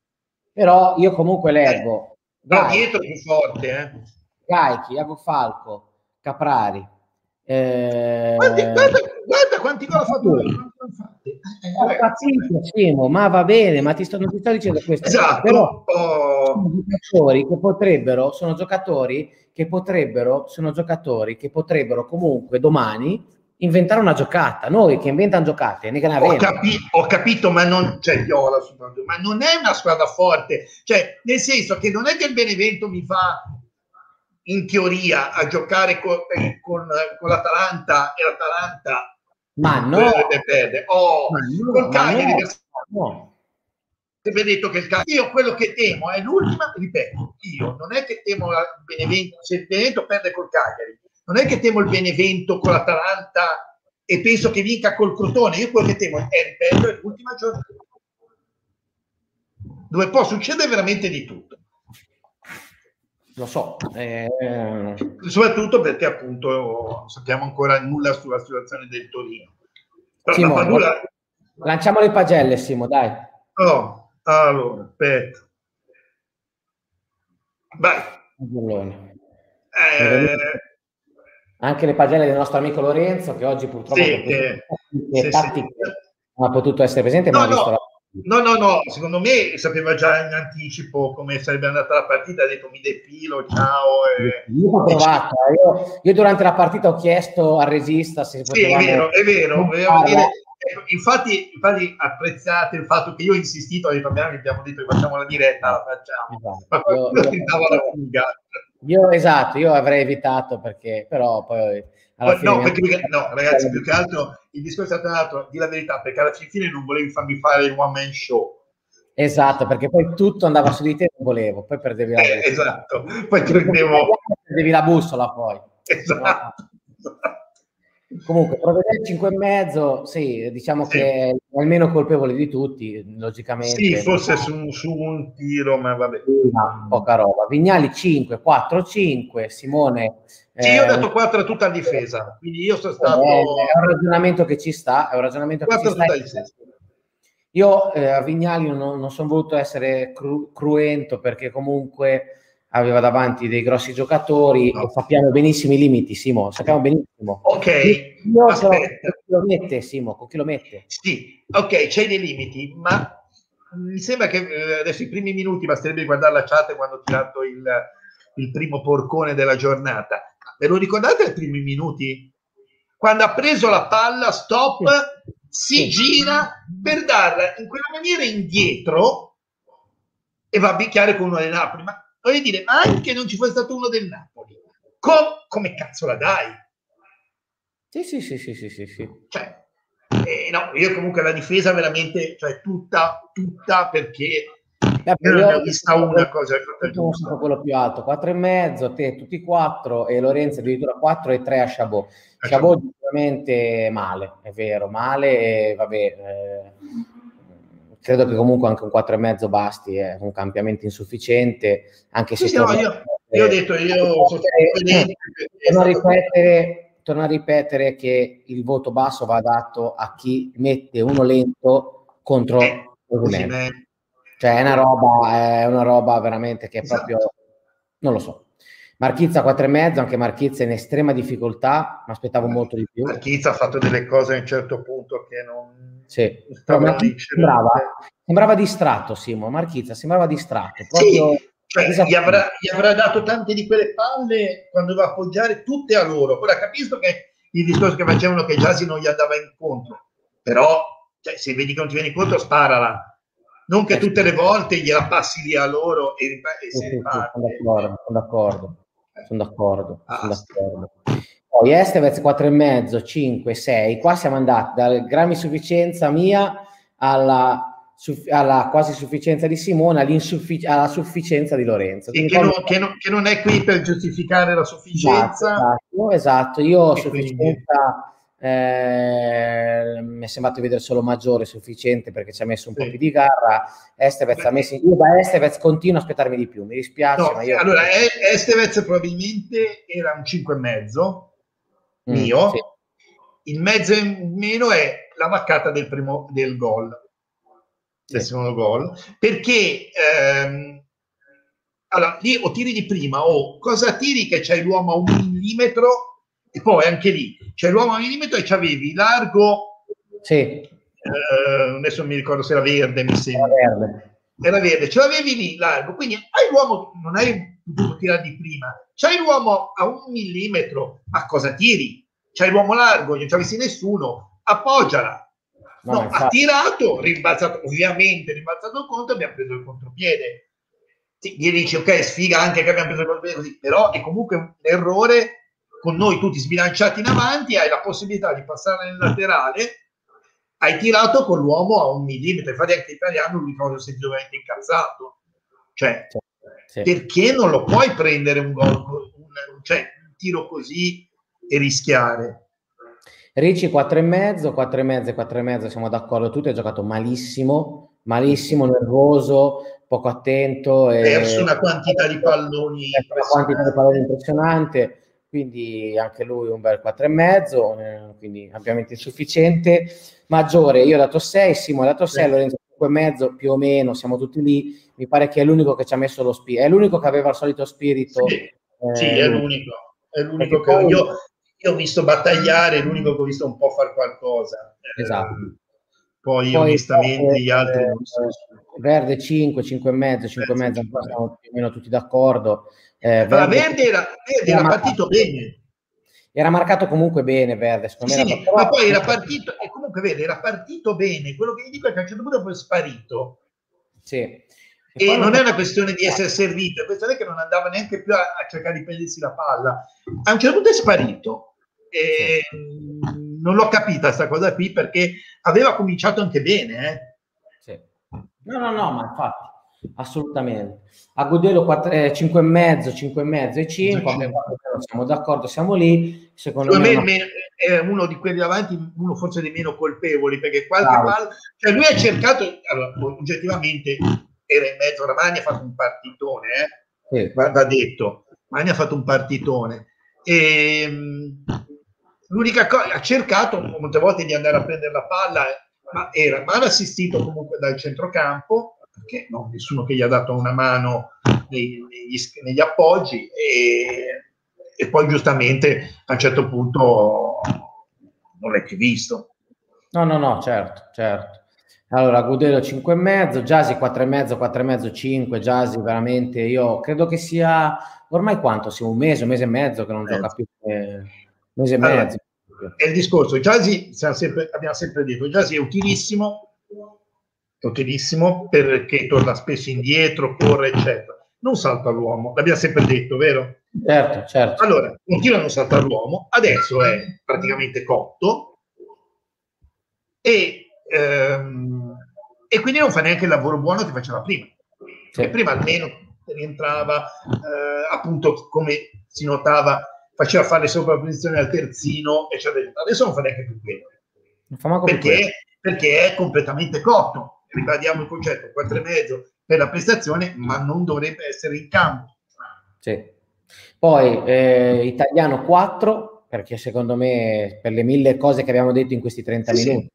Però io comunque leggo. Eh, no, dietro più forte, eh. Gaichi, Iago Falco, Caprari. Eh... Guardi, guarda, guarda quanti gol ha fatto. Eh, pazzito, Simo, ma va bene, ma ti sto, non ti sto dicendo questo. Esatto. Però oh. sono giocatori che potrebbero, sono giocatori che potrebbero, sono giocatori che potrebbero comunque domani inventare una giocata. Noi che inventano giocate ne ho, capi ho capito, ma non c'è cioè, Viola, ma non è una squadra forte, cioè nel senso che non è che il Benevento mi fa in teoria a giocare con, con, con l'Atalanta e l'Atalanta ma no, perde. Oh, ma no col Cagliari no, no. detto che il Cagliari, io quello che temo è l'ultima, ripeto, io non è che temo il Benevento, se il Benevento perde col Cagliari non è che temo il Benevento con l'Atalanta e penso che vinca col Crotone, io quello che temo è, ripeto, l'ultima giornata dove può succedere veramente di tutto, lo so, eh... soprattutto perché appunto non sappiamo ancora nulla sulla situazione del Torino. Però Simo, la Padula... lanciamo le pagelle, Simo, dai. Oh, allora aspetta, vai. eh... anche le pagelle del nostro amico Lorenzo, che oggi purtroppo sì, che... Sì, tattiche, sì. non ha potuto essere presente, no, ma ha visto no. la No, no, no, secondo me sapeva già in anticipo come sarebbe andata la partita, ha detto mi depilo, ciao. E... Io l'ho provata, io, io durante la partita ho chiesto al regista se sì, è vero, è vero, volevo dire, infatti, infatti apprezzate il fatto che io ho insistito ai Fabiani, abbiamo detto che facciamo la diretta, la facciamo, esatto, ma qualcuno ti dava la fuga. Io esatto, io avrei evitato perché, però poi... Alla fine no, perché, perché, no, ragazzi, più che altro il discorso è stato di la verità, perché alla fine non volevi farmi fare il one man show. Esatto, perché poi tutto andava su di te, non volevo, poi perdevi la bussola. Eh, esatto, poi prendevo... perdevi la bussola poi. Esatto. No. Comunque, provvedere cinque e mezzo, sì, diciamo sì. che almeno colpevole di tutti, logicamente. Sì, forse su, su un tiro, ma vabbè. No, poca roba. Vignali cinque, quattro, cinque, Simone... Sì, io ho dato quattro a tutta la difesa, quindi io sono stato... È un ragionamento che ci sta, è un ragionamento che ci sta. Io eh, a Vignali non, non sono voluto essere cru, cruento perché comunque aveva davanti dei grossi giocatori no. e sappiamo benissimo i limiti, Simo, sappiamo benissimo. Ok, io aspetta. Con chi lo mette, Simo, con chi lo mette? Sì, ok, c'è dei limiti, ma mi sembra che eh, adesso i primi minuti basterebbe guardare la chat quando ho tirato il, il primo porcone della giornata. Ve lo ricordate ai primi minuti? Quando ha preso la palla, stop, si gira per darla in quella maniera indietro e va a bicchiare con uno del Napoli. Ma voglio dire, ma anche non ci fosse stato uno del Napoli, Com come cazzo la dai? Sì, sì, sì, sì, sì, sì. sì. Cioè, eh, no, io comunque la difesa veramente, cioè tutta, tutta perché... Beh, io non ho vista una cosa quello più alto, quattro e mezzo, te tutti quattro e Lorenzo addirittura quattro e tre a Chabot. Chabot sicuramente male, è vero, male e vabbè, eh, credo che comunque anche un quattro e mezzo basti, è eh, un cambiamento insufficiente, anche se sì, no, io, io ho detto io sono eh, torno a ripetere, torno a ripetere che il voto basso va dato a chi mette uno lento contro eh, Osimhen. Cioè è una roba, è una roba veramente che è esatto. proprio, non lo so. Marchizza quattro e mezzo, anche Marchizza in estrema difficoltà, mi aspettavo molto di più. Marchizza ha fatto delle cose a un certo punto che non... Sì, però sembrava, sembrava distratto, Simo, Marchizza sembrava distratto. Proprio sì, cioè, gli, avrà, gli avrà dato tante di quelle palle quando va a appoggiare, tutte a loro. Ora capisco che il discorso che facevano che Giasi non gli andava incontro, però cioè, se vedi che non ti viene incontro sparala. Non che tutte le volte gliela passi lì a loro e, e si riparte. Sono d'accordo, sono d'accordo. Ah, poi Estevez quattro e mezzo, cinque, sei. Qua siamo andati dalla grande sufficienza mia alla, alla quasi sufficienza di Simone alla sufficienza di Lorenzo. E che, non, che, non, che non è qui per giustificare la sufficienza. Esatto, no, esatto, io ho sufficienza, eh, mi è sembrato vedere solo Maggiore sufficiente perché ci ha messo un sì. po' più di garra. Estevez ha messo, io da Estevez continuo a aspettarmi di più, mi dispiace, no, ma io... Allora, Estevez probabilmente era un cinque e mezzo mio, mm, sì. Il mezzo in meno è la vaccata del primo del gol, del sì. secondo gol, perché ehm, allora lì o tiri di prima o cosa tiri che c'hai l'uomo a un millimetro, e poi anche lì c'è l'uomo a un millimetro e c'avevi largo, sì. eh, adesso non mi ricordo se era Verde, mi sembra era Verde, era Verde, ce l'avevi lì largo, quindi hai l'uomo, non hai potuto tirare di prima, c'hai l'uomo a un millimetro, ma cosa tiri? C'hai l'uomo largo, non c'avessi nessuno, appoggiala. No, no, ha tirato, rimbalzato, ovviamente rimbalzato il conto, abbiamo preso il contropiede. Sì, gli dici ok, sfiga anche che abbiamo preso il contropiede così, però è comunque un errore, con noi tutti sbilanciati in avanti, hai la possibilità di passare nel laterale, hai tirato con l'uomo a un millimetro, infatti anche l'italiano lui cosa si è veramente incazzato, cioè sì. perché non lo puoi prendere un gol, un, cioè, un tiro così e rischiare. Ricci quattro e mezzo, quattro e mezzo, quattro e mezzo, siamo d'accordo tutti, ha giocato malissimo, malissimo, nervoso, poco attento. Ha perso una quantità di palloni una quantità di palloni impressionante, quindi anche lui un bel quattro e mezzo, eh, quindi ampiamente insufficiente. Maggiore, io ho dato sei, Simo ha dato sei, sì. Lorenzo cinque e mezzo, più o meno, siamo tutti lì, mi pare che è l'unico che ci ha messo lo spirito, è l'unico che aveva il solito spirito. Sì, eh, sì è l'unico, è l'unico che poi... io... Io ho visto battagliare, l'unico che ho visto un po' far qualcosa. Esatto. Poi, Poi onestamente verde, gli altri... Non so. Verde cinque, cinque e mezzo, cinque e mezzo, siamo più o meno tutti d'accordo. Eh, Ma Verde, verde era, verde era, era partito bene. Era marcato comunque bene Verde, secondo me. Sì, era ma poi era partito, e comunque Verde era partito bene, quello che gli dico è che a un certo punto poi è sparito. Sì. E, e non è una questione di essere servito, è questione che non andava neanche più a, a cercare di prendersi la palla. A un certo punto è sparito. E sì. Non l'ho capita sta cosa qui perché aveva cominciato anche bene. Eh. Sì. No, no, no, ma infatti, assolutamente. A Agudelo cinque e mezzo, cinque e mezzo e cinque, siamo d'accordo, siamo lì. Secondo me, me no. è uno di quelli davanti, uno forse dei meno colpevoli, perché qualche claro. palla... Cioè lui ha cercato, allora, oggettivamente... era in mezzo, Ramani ha fatto un partitone, eh? Sì. va, va detto, Ramani ha fatto un partitone, e, um, l'unica cosa, ha cercato molte volte di andare a prendere la palla, ma era mal assistito comunque dal centrocampo, perché no, nessuno che gli ha dato una mano negli, negli, negli appoggi, e, e poi giustamente a un certo punto non l'hai più visto. No, no, no, certo, certo. Allora, Gudelo cinque e mezzo, Giasi quattro e mezzo, quattro e mezzo, cinque, Giasi veramente, io credo che sia, ormai quanto, sia un mese, un mese e mezzo che non mezzo. gioca più, un mese e allora, mezzo. È il discorso, Giasi, sempre, abbiamo sempre detto, Giasi è utilissimo, è utilissimo perché torna spesso indietro, corre, eccetera. Non salta l'uomo, l'abbiamo sempre detto, vero? Certo, certo. Allora, continua a non saltare l'uomo, adesso è praticamente cotto e... Ehm, e quindi non fa neanche il lavoro buono che faceva prima, che prima almeno rientrava, eh, appunto come si notava, faceva fare le sovrapposizioni al terzino, eccetera. Adesso non fa neanche più quello, perché, perché è completamente cotto, ribadiamo il concetto, quattro e mezzo per la prestazione, ma non dovrebbe essere in campo. Sì. Poi eh, italiano quattro, perché secondo me per le mille cose che abbiamo detto in questi trenta sì, minuti,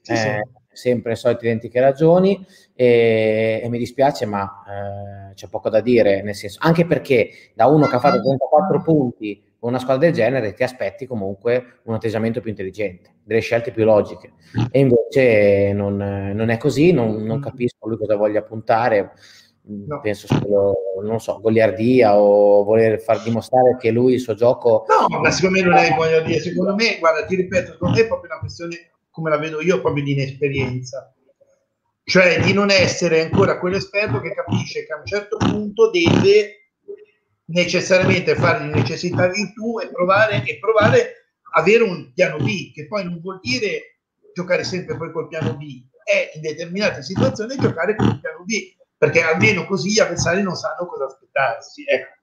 sì. Eh, sì, sì. sempre solite identiche ragioni e, e mi dispiace ma eh, c'è poco da dire, nel senso, anche perché da uno che ha fatto trentaquattro punti con una squadra del genere ti aspetti comunque un atteggiamento più intelligente, delle scelte più logiche, e invece non, non è così, non, non capisco lui cosa voglia puntare, no. penso solo, non so, goliardia o voler far dimostrare che lui il suo gioco... No, ma secondo me non è goliardia, secondo me, guarda, ti ripeto, secondo me è proprio una questione... come la vedo io, proprio di inesperienza, cioè di non essere ancora quell'esperto che capisce che a un certo punto deve necessariamente fare di necessità virtù e provare e provare avere un piano B, che poi non vuol dire giocare sempre poi col piano B, è in determinate situazioni giocare con il piano B, perché almeno così gli avversari non sanno cosa aspettarsi. Ecco.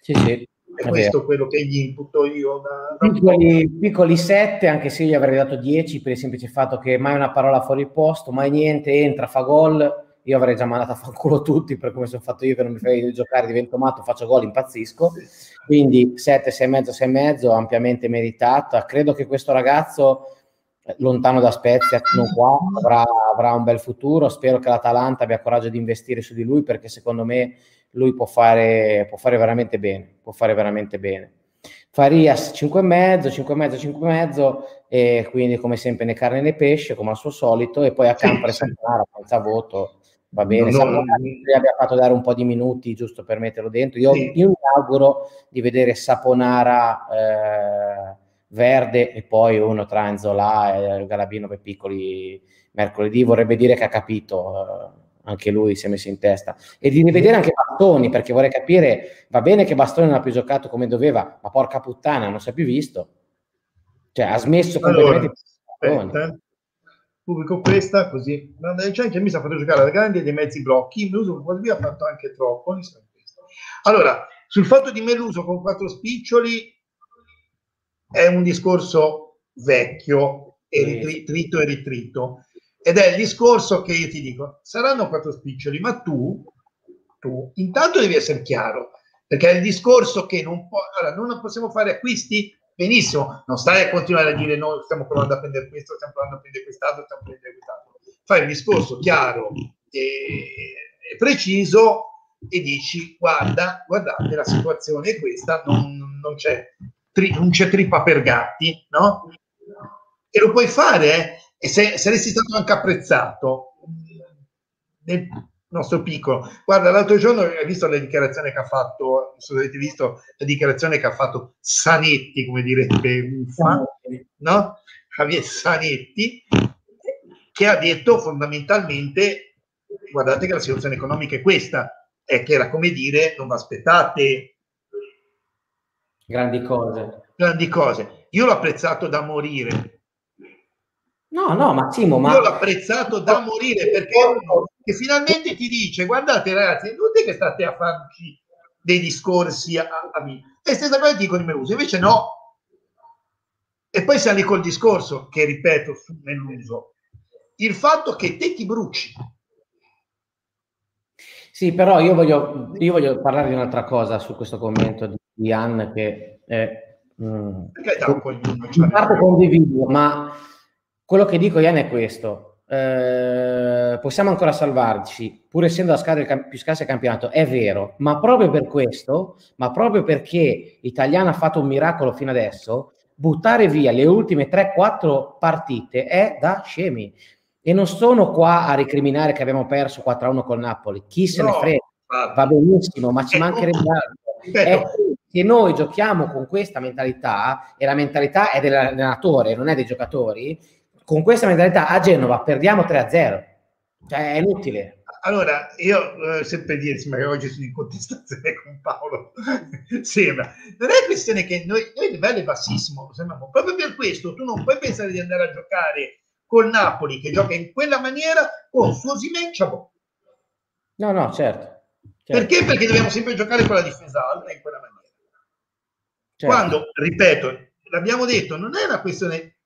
Sì, sì. E questo è quello che gli imputo io. Da, da piccoli, piccoli sette, anche se io gli avrei dato dieci per il semplice fatto che mai una parola fuori posto, mai niente, entra, fa gol. Io avrei già mandato a fanculo tutti per come sono fatto io, che non mi fai giocare, divento matto, faccio gol, impazzisco. Quindi sette, sei e mezzo, sei e mezzo, ampiamente meritato. Credo che questo ragazzo, lontano da Spezia, non qua, avrà, avrà un bel futuro. Spero che l'Atalanta abbia coraggio di investire su di lui, perché secondo me lui può fare, può fare veramente bene, può fare veramente bene. Farias cinque e mezzo, cinque e mezzo, cinque e mezzo, e quindi come sempre né carne né pesce, come al suo solito, e poi a Campre Saponara senza voto. Va bene, no, Saponara gli abbia fatto dare un po' di minuti giusto per metterlo dentro. Io, sì. io mi auguro di vedere Saponara, eh, Verde, e poi uno tra Nzola e Galabino per piccoli mercoledì. Vorrebbe dire che ha capito, eh, anche lui si è messo in testa, e di rivedere anche Bastoni, perché vorrei capire, va bene che Bastoni non ha più giocato come doveva, ma porca puttana, non si è più visto, cioè ha smesso completamente. Allora, pubblico questa così, cioè anche mi sa fatto giocare alla grande dei mezzi blocchi, Meluso con lui ha fatto anche troppo. Allora, sul fatto di Meluso con quattro spiccioli è un discorso vecchio e ritrito e ritrito. Ed è il discorso che io ti dico, saranno quattro spiccioli, ma tu, tu intanto devi essere chiaro, perché è il discorso che non, può, allora, non possiamo fare acquisti, benissimo, non stai a continuare a dire no, stiamo provando a prendere questo, stiamo provando a prendere quest'altro, stiamo provando a prendere quest'altro. Fai un discorso chiaro e, e preciso e dici, guarda, guardate, la situazione è questa, non, non c'è tri, non c'è trippa per gatti, no? E lo puoi fare, eh? E se saresti stato anche apprezzato nel nostro piccolo. Guarda, l'altro giorno hai visto la dichiarazione che ha fatto, non so se avete visto la dichiarazione che ha fatto Zanetti, come direbbe Ufa, no? Javier Zanetti, che ha detto fondamentalmente, guardate che la situazione economica è questa, è che era come dire, non vi aspettate grandi cose. Grandi cose. Io l'ho apprezzato da morire. No, no, Massimo, ma... Io l'ho apprezzato da morire, perché che finalmente ti dice, guardate ragazzi, non è che state a farci dei discorsi a, a me. E stessa cosa dicono di Meluso, invece no. E poi siamo lì col discorso, che ripeto, su Meluso. Il fatto che te ti bruci. Sì, però io voglio, io voglio parlare di un'altra cosa su questo commento di Ian, che... È, mm, perché da un coglione, cioè, in parte condivido, ma... Quello che dico, Ian, è questo. Eh, possiamo ancora salvarci, pur essendo la squadra più scarsa del campionato, è vero, ma proprio per questo, ma proprio perché l'Italiana ha fatto un miracolo fino adesso, buttare via le ultime tre quattro partite è da scemi. E non sono qua a recriminare che abbiamo perso quattro a uno col Napoli. Chi se no, ne frega, va benissimo, ma ci mancherebbe altro. Che noi giochiamo con questa mentalità, e la mentalità è dell'allenatore, non è dei giocatori. Con questa mentalità a Genova perdiamo tre a zero, cioè è inutile. Allora, io eh, sempre dirsi, ma che oggi sono in contestazione con Paolo, sembra. Non è questione che noi, noi il livello è bassissimo, sembriamo. Proprio per questo tu non puoi pensare di andare a giocare col Napoli, che gioca in quella maniera, con suo Osimhen. No, no, certo. certo. Perché? Perché dobbiamo sempre giocare con la difesa alta in quella maniera. Certo. Quando, ripeto, l'abbiamo detto, non è una questione...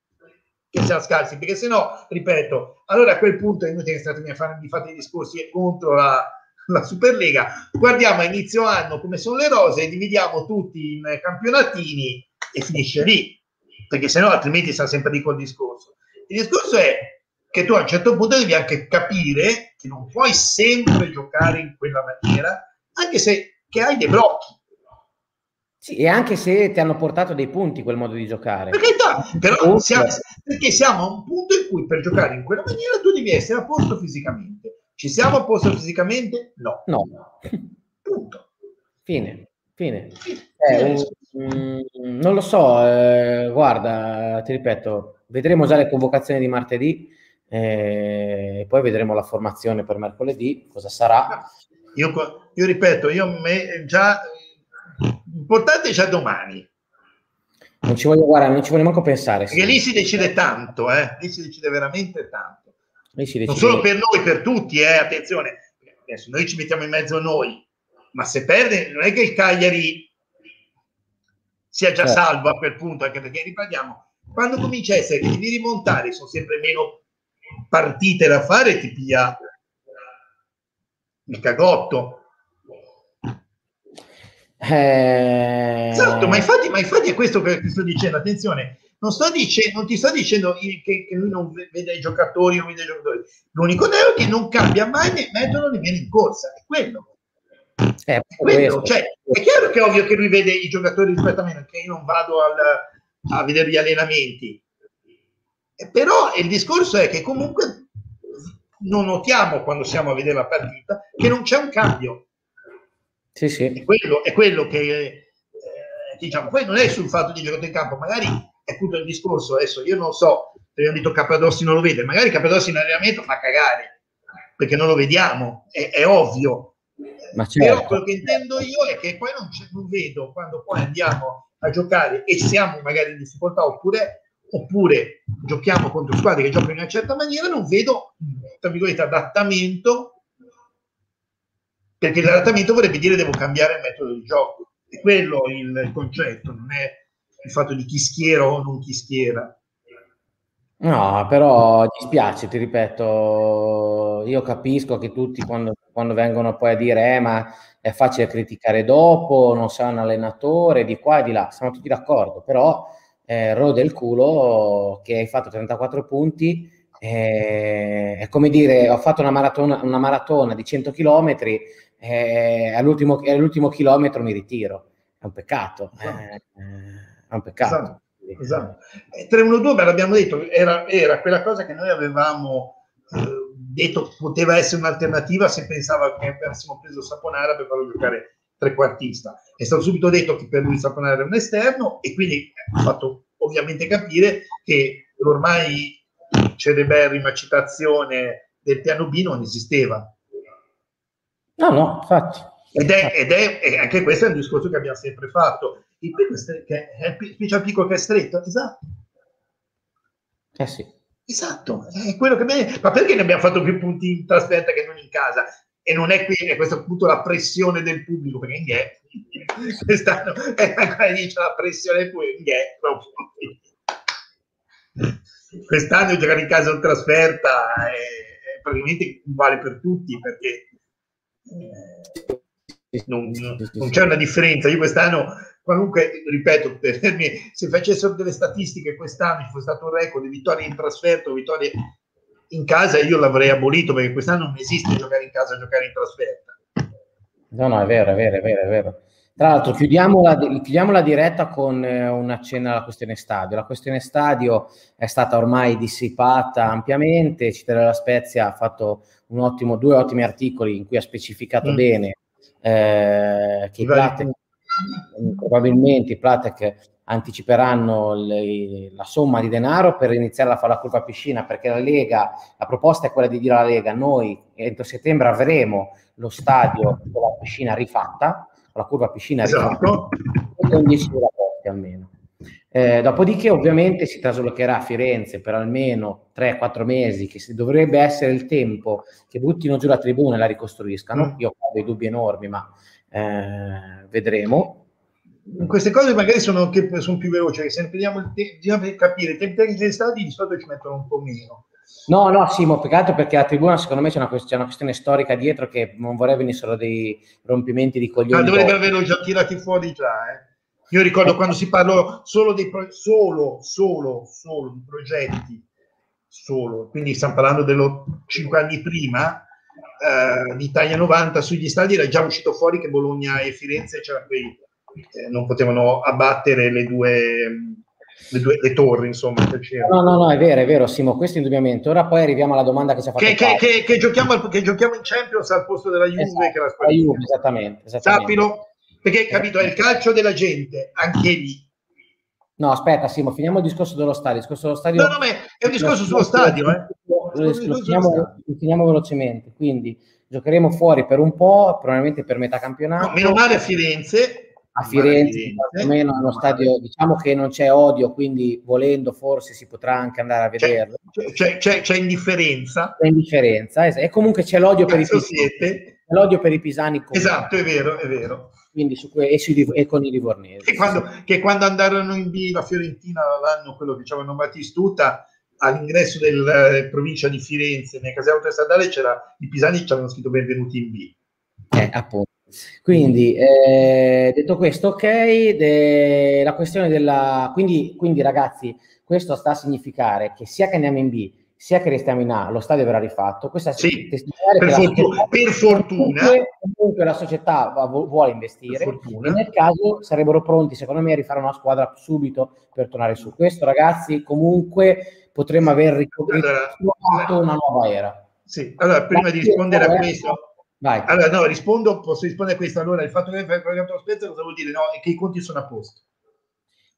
che siamo scarsi, perché se no, ripeto, allora a quel punto è inutile che state a fare i discorsi contro la, la Superlega. Guardiamo a inizio anno come sono le rose, dividiamo tutti in campionatini e finisce lì, perché se no altrimenti sta sempre lì col discorso. Il discorso è che tu a un certo punto devi anche capire che non puoi sempre giocare in quella maniera, anche se che hai dei blocchi. Sì, e anche se ti hanno portato dei punti quel modo di giocare. Perché, no, però siamo, perché siamo a un punto in cui per giocare in quella maniera tu devi essere a posto fisicamente. Ci siamo a posto fisicamente? No. No. Punto. Fine. Fine. Eh, mm, non lo so, eh, guarda, ti ripeto, vedremo già le convocazioni di martedì, eh, poi vedremo la formazione per mercoledì, cosa sarà. Io, io ripeto, io me, già... Importante già domani. Non ci voglio guardare, non ci voglio manco pensare. Perché sì. Lì si decide tanto, eh? Lì si decide veramente tanto. Decide... Non solo per noi, per tutti, eh? Attenzione. Adesso noi ci mettiamo in mezzo noi, ma se perde, non è che il Cagliari sia già certo. salvo a quel punto, anche perché riprendiamo, quando comincia a essere che devi rimontare, sono sempre meno partite da fare, ti piglia il cagotto. Eh... Esatto, ma infatti, ma infatti è questo che ti sto dicendo, attenzione, non, sto dice, non ti sto dicendo che, che lui non vede i giocatori, non vede i giocatori, l'unico neo è che non cambia mai né metodo né viene in corsa, è quello. È, quello. Cioè, è chiaro che è ovvio che lui vede i giocatori rispetto a me, che io non vado al, a vedere gli allenamenti, però il discorso è che comunque non notiamo quando siamo a vedere la partita che non c'è un cambio. Sì, sì. È quello, è quello che eh, diciamo, poi non è sul fatto di giocare in campo, magari è appunto il discorso. Adesso io non so, abbiamo detto Capradossi non lo vede, magari Capradossi in allenamento fa cagare perché non lo vediamo, è, è ovvio. Ma certo. Però quello che intendo io è che poi non, non vedo quando poi andiamo a giocare e siamo magari in difficoltà oppure, oppure giochiamo contro squadre che giocano in una certa maniera, non vedo, tra virgolette, adattamento. Perché l'adattamento vorrebbe dire devo cambiare il metodo di gioco, è quello il concetto, non è il fatto di chi schiera o non chi schiera. No, però dispiace, ti ripeto, io capisco che tutti quando, quando vengono poi a dire eh, ma è facile criticare dopo, non sei un allenatore, di qua e di là, siamo tutti d'accordo, però eh, rode il culo che hai fatto trentaquattro punti. Eh, è come dire, ho fatto una maratona, una maratona di cento chilometri, eh, all'ultimo, all'ultimo chilometro mi ritiro. È un peccato. Esatto. Eh, è un peccato. Esatto. Esatto. tre uno due, beh, l'abbiamo detto, era, era quella cosa che noi avevamo eh, detto poteva essere un'alternativa se pensava che avessimo preso Saponara per farlo giocare trequartista. È stato subito detto che per lui Saponara era un esterno e quindi ha fatto ovviamente capire che ormai cereberrima citazione del piano B non esisteva. No, no, infatti. Ed è, ed è, è anche questo è un discorso che abbiamo sempre fatto. Il piccolo che è, il piccolo che è stretto, esatto. Eh sì. Esatto, è quello che me... Ma perché ne abbiamo fatto più punti in trasferta che non in casa? E non è qui, a questo punto, la pressione del pubblico, perché niente, quest'anno è ancora dice la pressione del pubblico, niente, proprio. Quest'anno giocare in casa in trasferta è, è praticamente uguale per tutti, perché eh, non, non c'è una differenza. Io quest'anno, qualunque, ripeto, per me, se facessero delle statistiche quest'anno ci fosse stato un record di vittorie in trasferta o vittorie in casa, io l'avrei abolito, perché quest'anno non esiste giocare in casa e giocare in trasferta. No, no, è vero, è vero, è vero, è vero. Tra l'altro chiudiamo la, chiudiamo la diretta con eh, un accenno alla questione stadio. La questione stadio è stata ormai dissipata ampiamente, Città della Spezia ha fatto un ottimo, due ottimi articoli in cui ha specificato mm. bene eh, che i Platec, probabilmente i Platec anticiperanno le, la somma di denaro per iniziare a fare la curva piscina, perché la Lega, la proposta è quella di dire alla Lega, noi entro settembre avremo lo stadio con la piscina rifatta, la curva piscina, esatto. Con diecimila posti almeno. Eh, dopodiché ovviamente si traslocherà a Firenze per almeno tre quattro mesi, che si, dovrebbe essere il tempo che buttino giù la tribuna e la ricostruiscano. Mm. Io ho dei dubbi enormi, ma eh, vedremo. Queste cose magari sono, anche, sono più veloci, se ne prendiamo il tempo per capire, i tempi degli stadi di solito ci mettono un po' meno. No, no, sì, ma peccato perché la tribuna secondo me c'è una, quest- c'è una questione storica dietro che non vorrei venissero dei rompimenti di coglioni. Ma dovrebbero averlo già tirati fuori già, eh. Io ricordo quando si parlò solo di pro- solo, solo, solo di progetti, solo, quindi stiamo parlando dello cinque anni prima, eh, di Italia novanta, sugli stadi era già uscito fuori che Bologna e Firenze c'erano quei, eh, non potevano abbattere le due... Le, due, le torri, insomma. No, no, no, è vero, è vero, Simo, questo indubbiamente. Ora poi arriviamo alla domanda che ci ha fatto. Che, che, che, che, giochiamo al, che giochiamo in Champions al posto della Juve, esatto, che la squadra. La Juve, esattamente, esattamente. Sappilo, perché, capito, è il calcio della gente, anche lì. No, aspetta, Simo, finiamo il discorso dello stadio. Il discorso dello stadio no, no, ma è un discorso sullo stadio, stadio, eh. Lo, lo, lo finiamo, finiamo velocemente, quindi giocheremo fuori per un po', probabilmente per metà campionato. No, meno male a Firenze. A Firenze, almeno allo stadio, diciamo che non c'è odio, quindi volendo forse si potrà anche andare a vederlo. C'è, c'è, c'è indifferenza. C'è indifferenza, es- e comunque c'è l'odio per i pisani. C'è l'odio per i pisani. Comunque. Esatto, è vero, è vero. quindi su que- e, su- e con i livornesi. Che quando, che quando andarono in B la Fiorentina l'anno, quello che dicevano Batistuta, all'ingresso della eh, provincia di Firenze, nel casello autostradale, c'era i pisani, ci avevano scritto benvenuti in B. Eh, appunto. Quindi, eh, detto questo, ok, de- la questione della... Quindi, quindi, ragazzi, questo sta a significare che sia che andiamo in B, sia che restiamo in A, lo stadio verrà rifatto. Questa sì, per, fortuna, per fortuna. Comunque, comunque la società vuole investire, e nel caso sarebbero pronti, secondo me, a rifare una squadra subito per tornare su. Questo, ragazzi, comunque potremmo aver ricoperto allora, una nuova era. Sì, allora, prima la di rispondere a questo... Vai. Allora, no, rispondo, posso rispondere a questo. Allora, il fatto che hai pagato la Spezia cosa vuol dire? No, è che i conti sono a posto.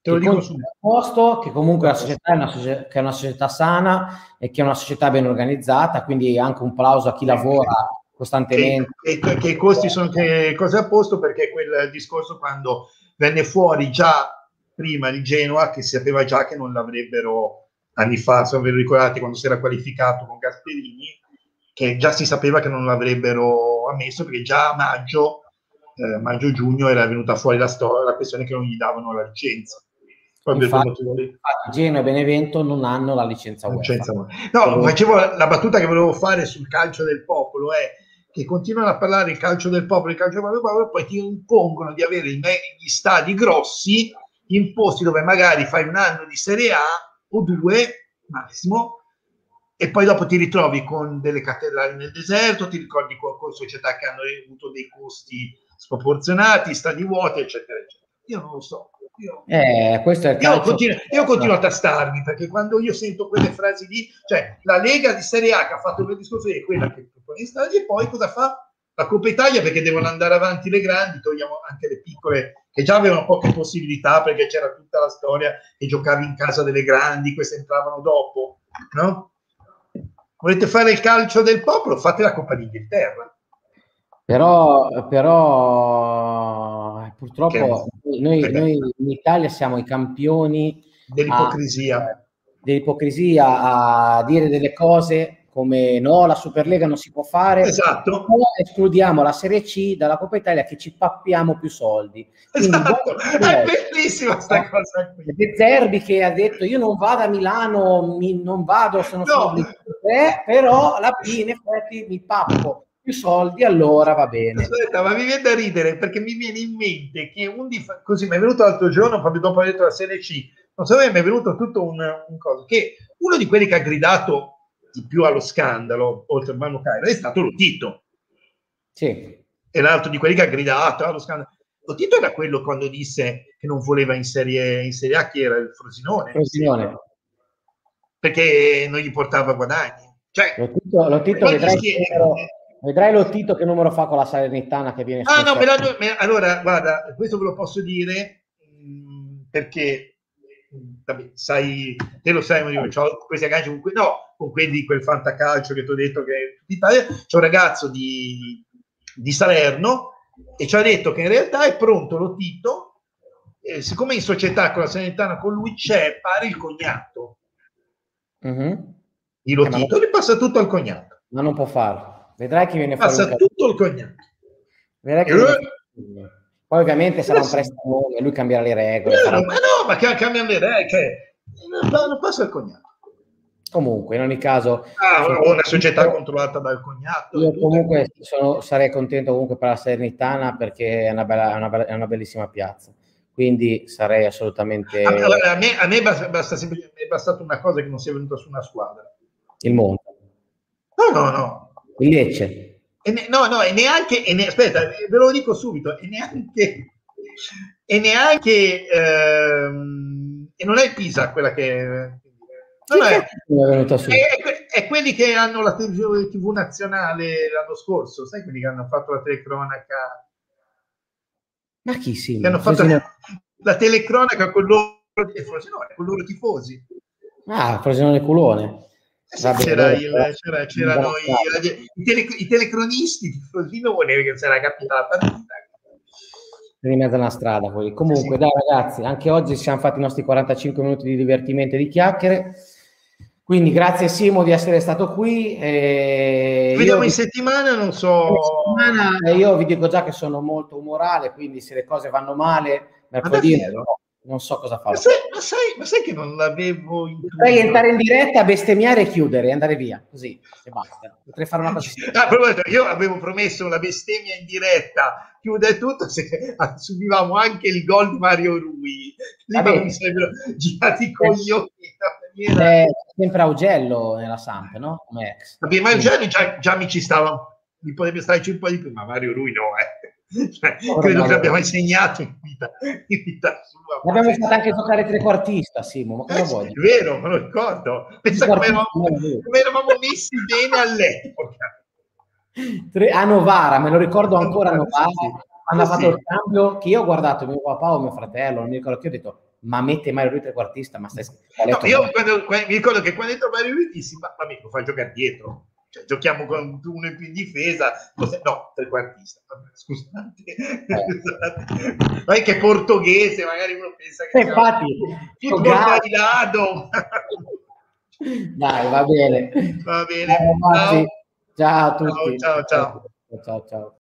Te lo dico subito. A posto, che comunque la società è una società, che è una società sana e che è una società ben organizzata, quindi anche un plauso a chi lavora costantemente. E che, che, che i costi sono che cose a posto, perché quel discorso quando venne fuori già prima di Genoa, che si sapeva già che non l'avrebbero anni fa, se ve lo ricordate, quando si era qualificato con Gasperini, che già si sapeva che non l'avrebbero ammesso, perché già a maggio, eh, maggio-giugno, era venuta fuori la storia, la questione che non gli davano la licenza. Proprio infatti, infatti Genoa e Benevento non hanno la licenza UEFA. Licenza. No, facevo la, la battuta che volevo fare sul calcio del popolo, è che continuano a parlare il calcio del popolo, il calcio del popolo, e poi ti impongono di avere gli stadi grossi in posti dove magari fai un anno di Serie A o due, massimo, e poi dopo ti ritrovi con delle cattedrali nel deserto, ti ricordi con, con società che hanno avuto dei costi sproporzionati, stadi vuoti, eccetera, eccetera. Io non lo so. Io, eh, questo è il io, continuo, io continuo a tastarmi, perché quando io sento quelle frasi lì, cioè la Lega di Serie A che ha fatto quel discorso è quella che propone i stadi, e poi cosa fa? La Coppa Italia, perché devono andare avanti le grandi, togliamo anche le piccole che già avevano poche possibilità, perché c'era tutta la storia che giocavi in casa delle grandi, queste entravano dopo, no? Volete fare il calcio del popolo? Fate la Coppa d'Inghilterra. Però, però purtroppo noi, noi in Italia siamo i campioni dell'ipocrisia. A, dell'ipocrisia a dire delle cose come no, la Superlega non si può fare. Esatto. Escludiamo la Serie C dalla Coppa Italia che ci pappiamo più soldi. Quindi, esatto. È bellissima questa cosa qui. De Zerbi che ha detto io non vado a Milano, mi, non vado se non no. sono eh, però alla fine infatti mi pappo più soldi, allora va bene. Aspetta, ma mi viene da ridere perché mi viene in mente che un dif- così mi è venuto l'altro giorno, proprio dopo aver detto la Serie C, non so mi è venuto tutto un, un coso, che uno di quelli che ha gridato più allo scandalo oltre a Manu Cairo è stato Lotito, sì, e l'altro di quelli che ha gridato allo scandalo. Lotito era quello quando disse che non voleva in serie, in serie A, chi era il Frosinone, Frosinone. Perché non gli portava guadagni, cioè, Lotito, Lotito vedrai, che numero, vedrai Lotito che numero fa con la Salernitana che viene ah, no, me la, me, allora guarda, questo ve lo posso dire mh, perché vabbè, sai, te lo sai, io ho questi agganci con, que- no, con quelli di quel fantacalcio che ti ho detto che è tutta Italia. C'è un ragazzo di, di Salerno e ci ha detto che in realtà è pronto Lotito, eh, siccome in società con la Salernitana con lui c'è pare il cognato uh-huh. di Lotito, eh, gli passa tutto al cognato, ma non può farlo, vedrai che viene passa fuori tutto il cognato, vedrai che viene... Poi ovviamente sarà un prestito e lui cambierà le regole. No, ma no, ma cambiano le regole, che non passa il cognato. Comunque, in ogni caso... Ah, una, una società controllata dal cognato. Io comunque sono, sarei contento comunque per la Salernitana, perché è una, bella, una, bella, è una bellissima piazza. Quindi sarei assolutamente... A me, a me, a me basta, è bastata una cosa che non sia venuta su una squadra. Il Monte. No, no, no. Il Lecce. E ne, no, no, e neanche, e ne, aspetta, ve lo dico subito, e neanche, e neanche, ehm, e non è Pisa quella che, non è, è, è quelli che hanno la tivù nazionale l'anno scorso, sai quelli che hanno fatto la telecronaca? Ma chi sì? Che hanno fatto la, la telecronaca con loro, Frosinone, con loro tifosi. Ah, Frosinone culone. Vabbè, c'era il, c'era, c'erano i, i, tele, i telecronisti di Frosinone che si era capita la partita in mezzo alla strada. Poi. Comunque, sì, sì. Dai, ragazzi, anche oggi siamo fatti i nostri quarantacinque minuti di divertimento e di chiacchiere. Quindi grazie Simo di essere stato qui. E ci vediamo in vi... settimana, non so. Settimana, io vi dico già che sono molto umorale, quindi se le cose vanno male, mercoledì no, non so cosa fare. Ma, ma, ma sai che non l'avevo intuito? Potrei entrare in diretta, bestemmiare e chiudere e andare via, così e basta. Potrei fare una cosa. Ah, io avevo promesso una bestemmia in diretta, chiude tutto, se subivamo anche il gol di Mario Rui. Lì mi sarebbero girati i coglioni. C'è sempre Augello nella Samp, no? Come ex. Vabbè, ma Augello già, già mi ci stava, mi potrebbe starci un po' di più, ma Mario Rui no, eh. Cioè, oh, credo che l'abbiamo insegnato in vita, in vita sua. L'abbiamo fatto anche giocare trequartista, Simo, ma cosa eh, vuoi? È vero, me lo ricordo. Pensa come eravamo, eravamo messi bene all'epoca. Tre, a Novara, me lo ricordo ancora a Novara. Hanno sì, fatto il cambio che io ho guardato mio papà o mio fratello, non mi ricordo che ho detto ma mette Mario Rui trequartista, ma stai no, io quando, quando, mi ricordo che quando entra Mario Rui dissi ma vabbè lo fai giocare dietro, cioè, giochiamo con uno in più in difesa, no trequartista, scusate, eh. Non è che è portoghese, magari uno pensa che eh, infatti un lado. Dai, va bene, va bene, eh, ciao. Ciao a tutti, ciao ciao, ciao, ciao.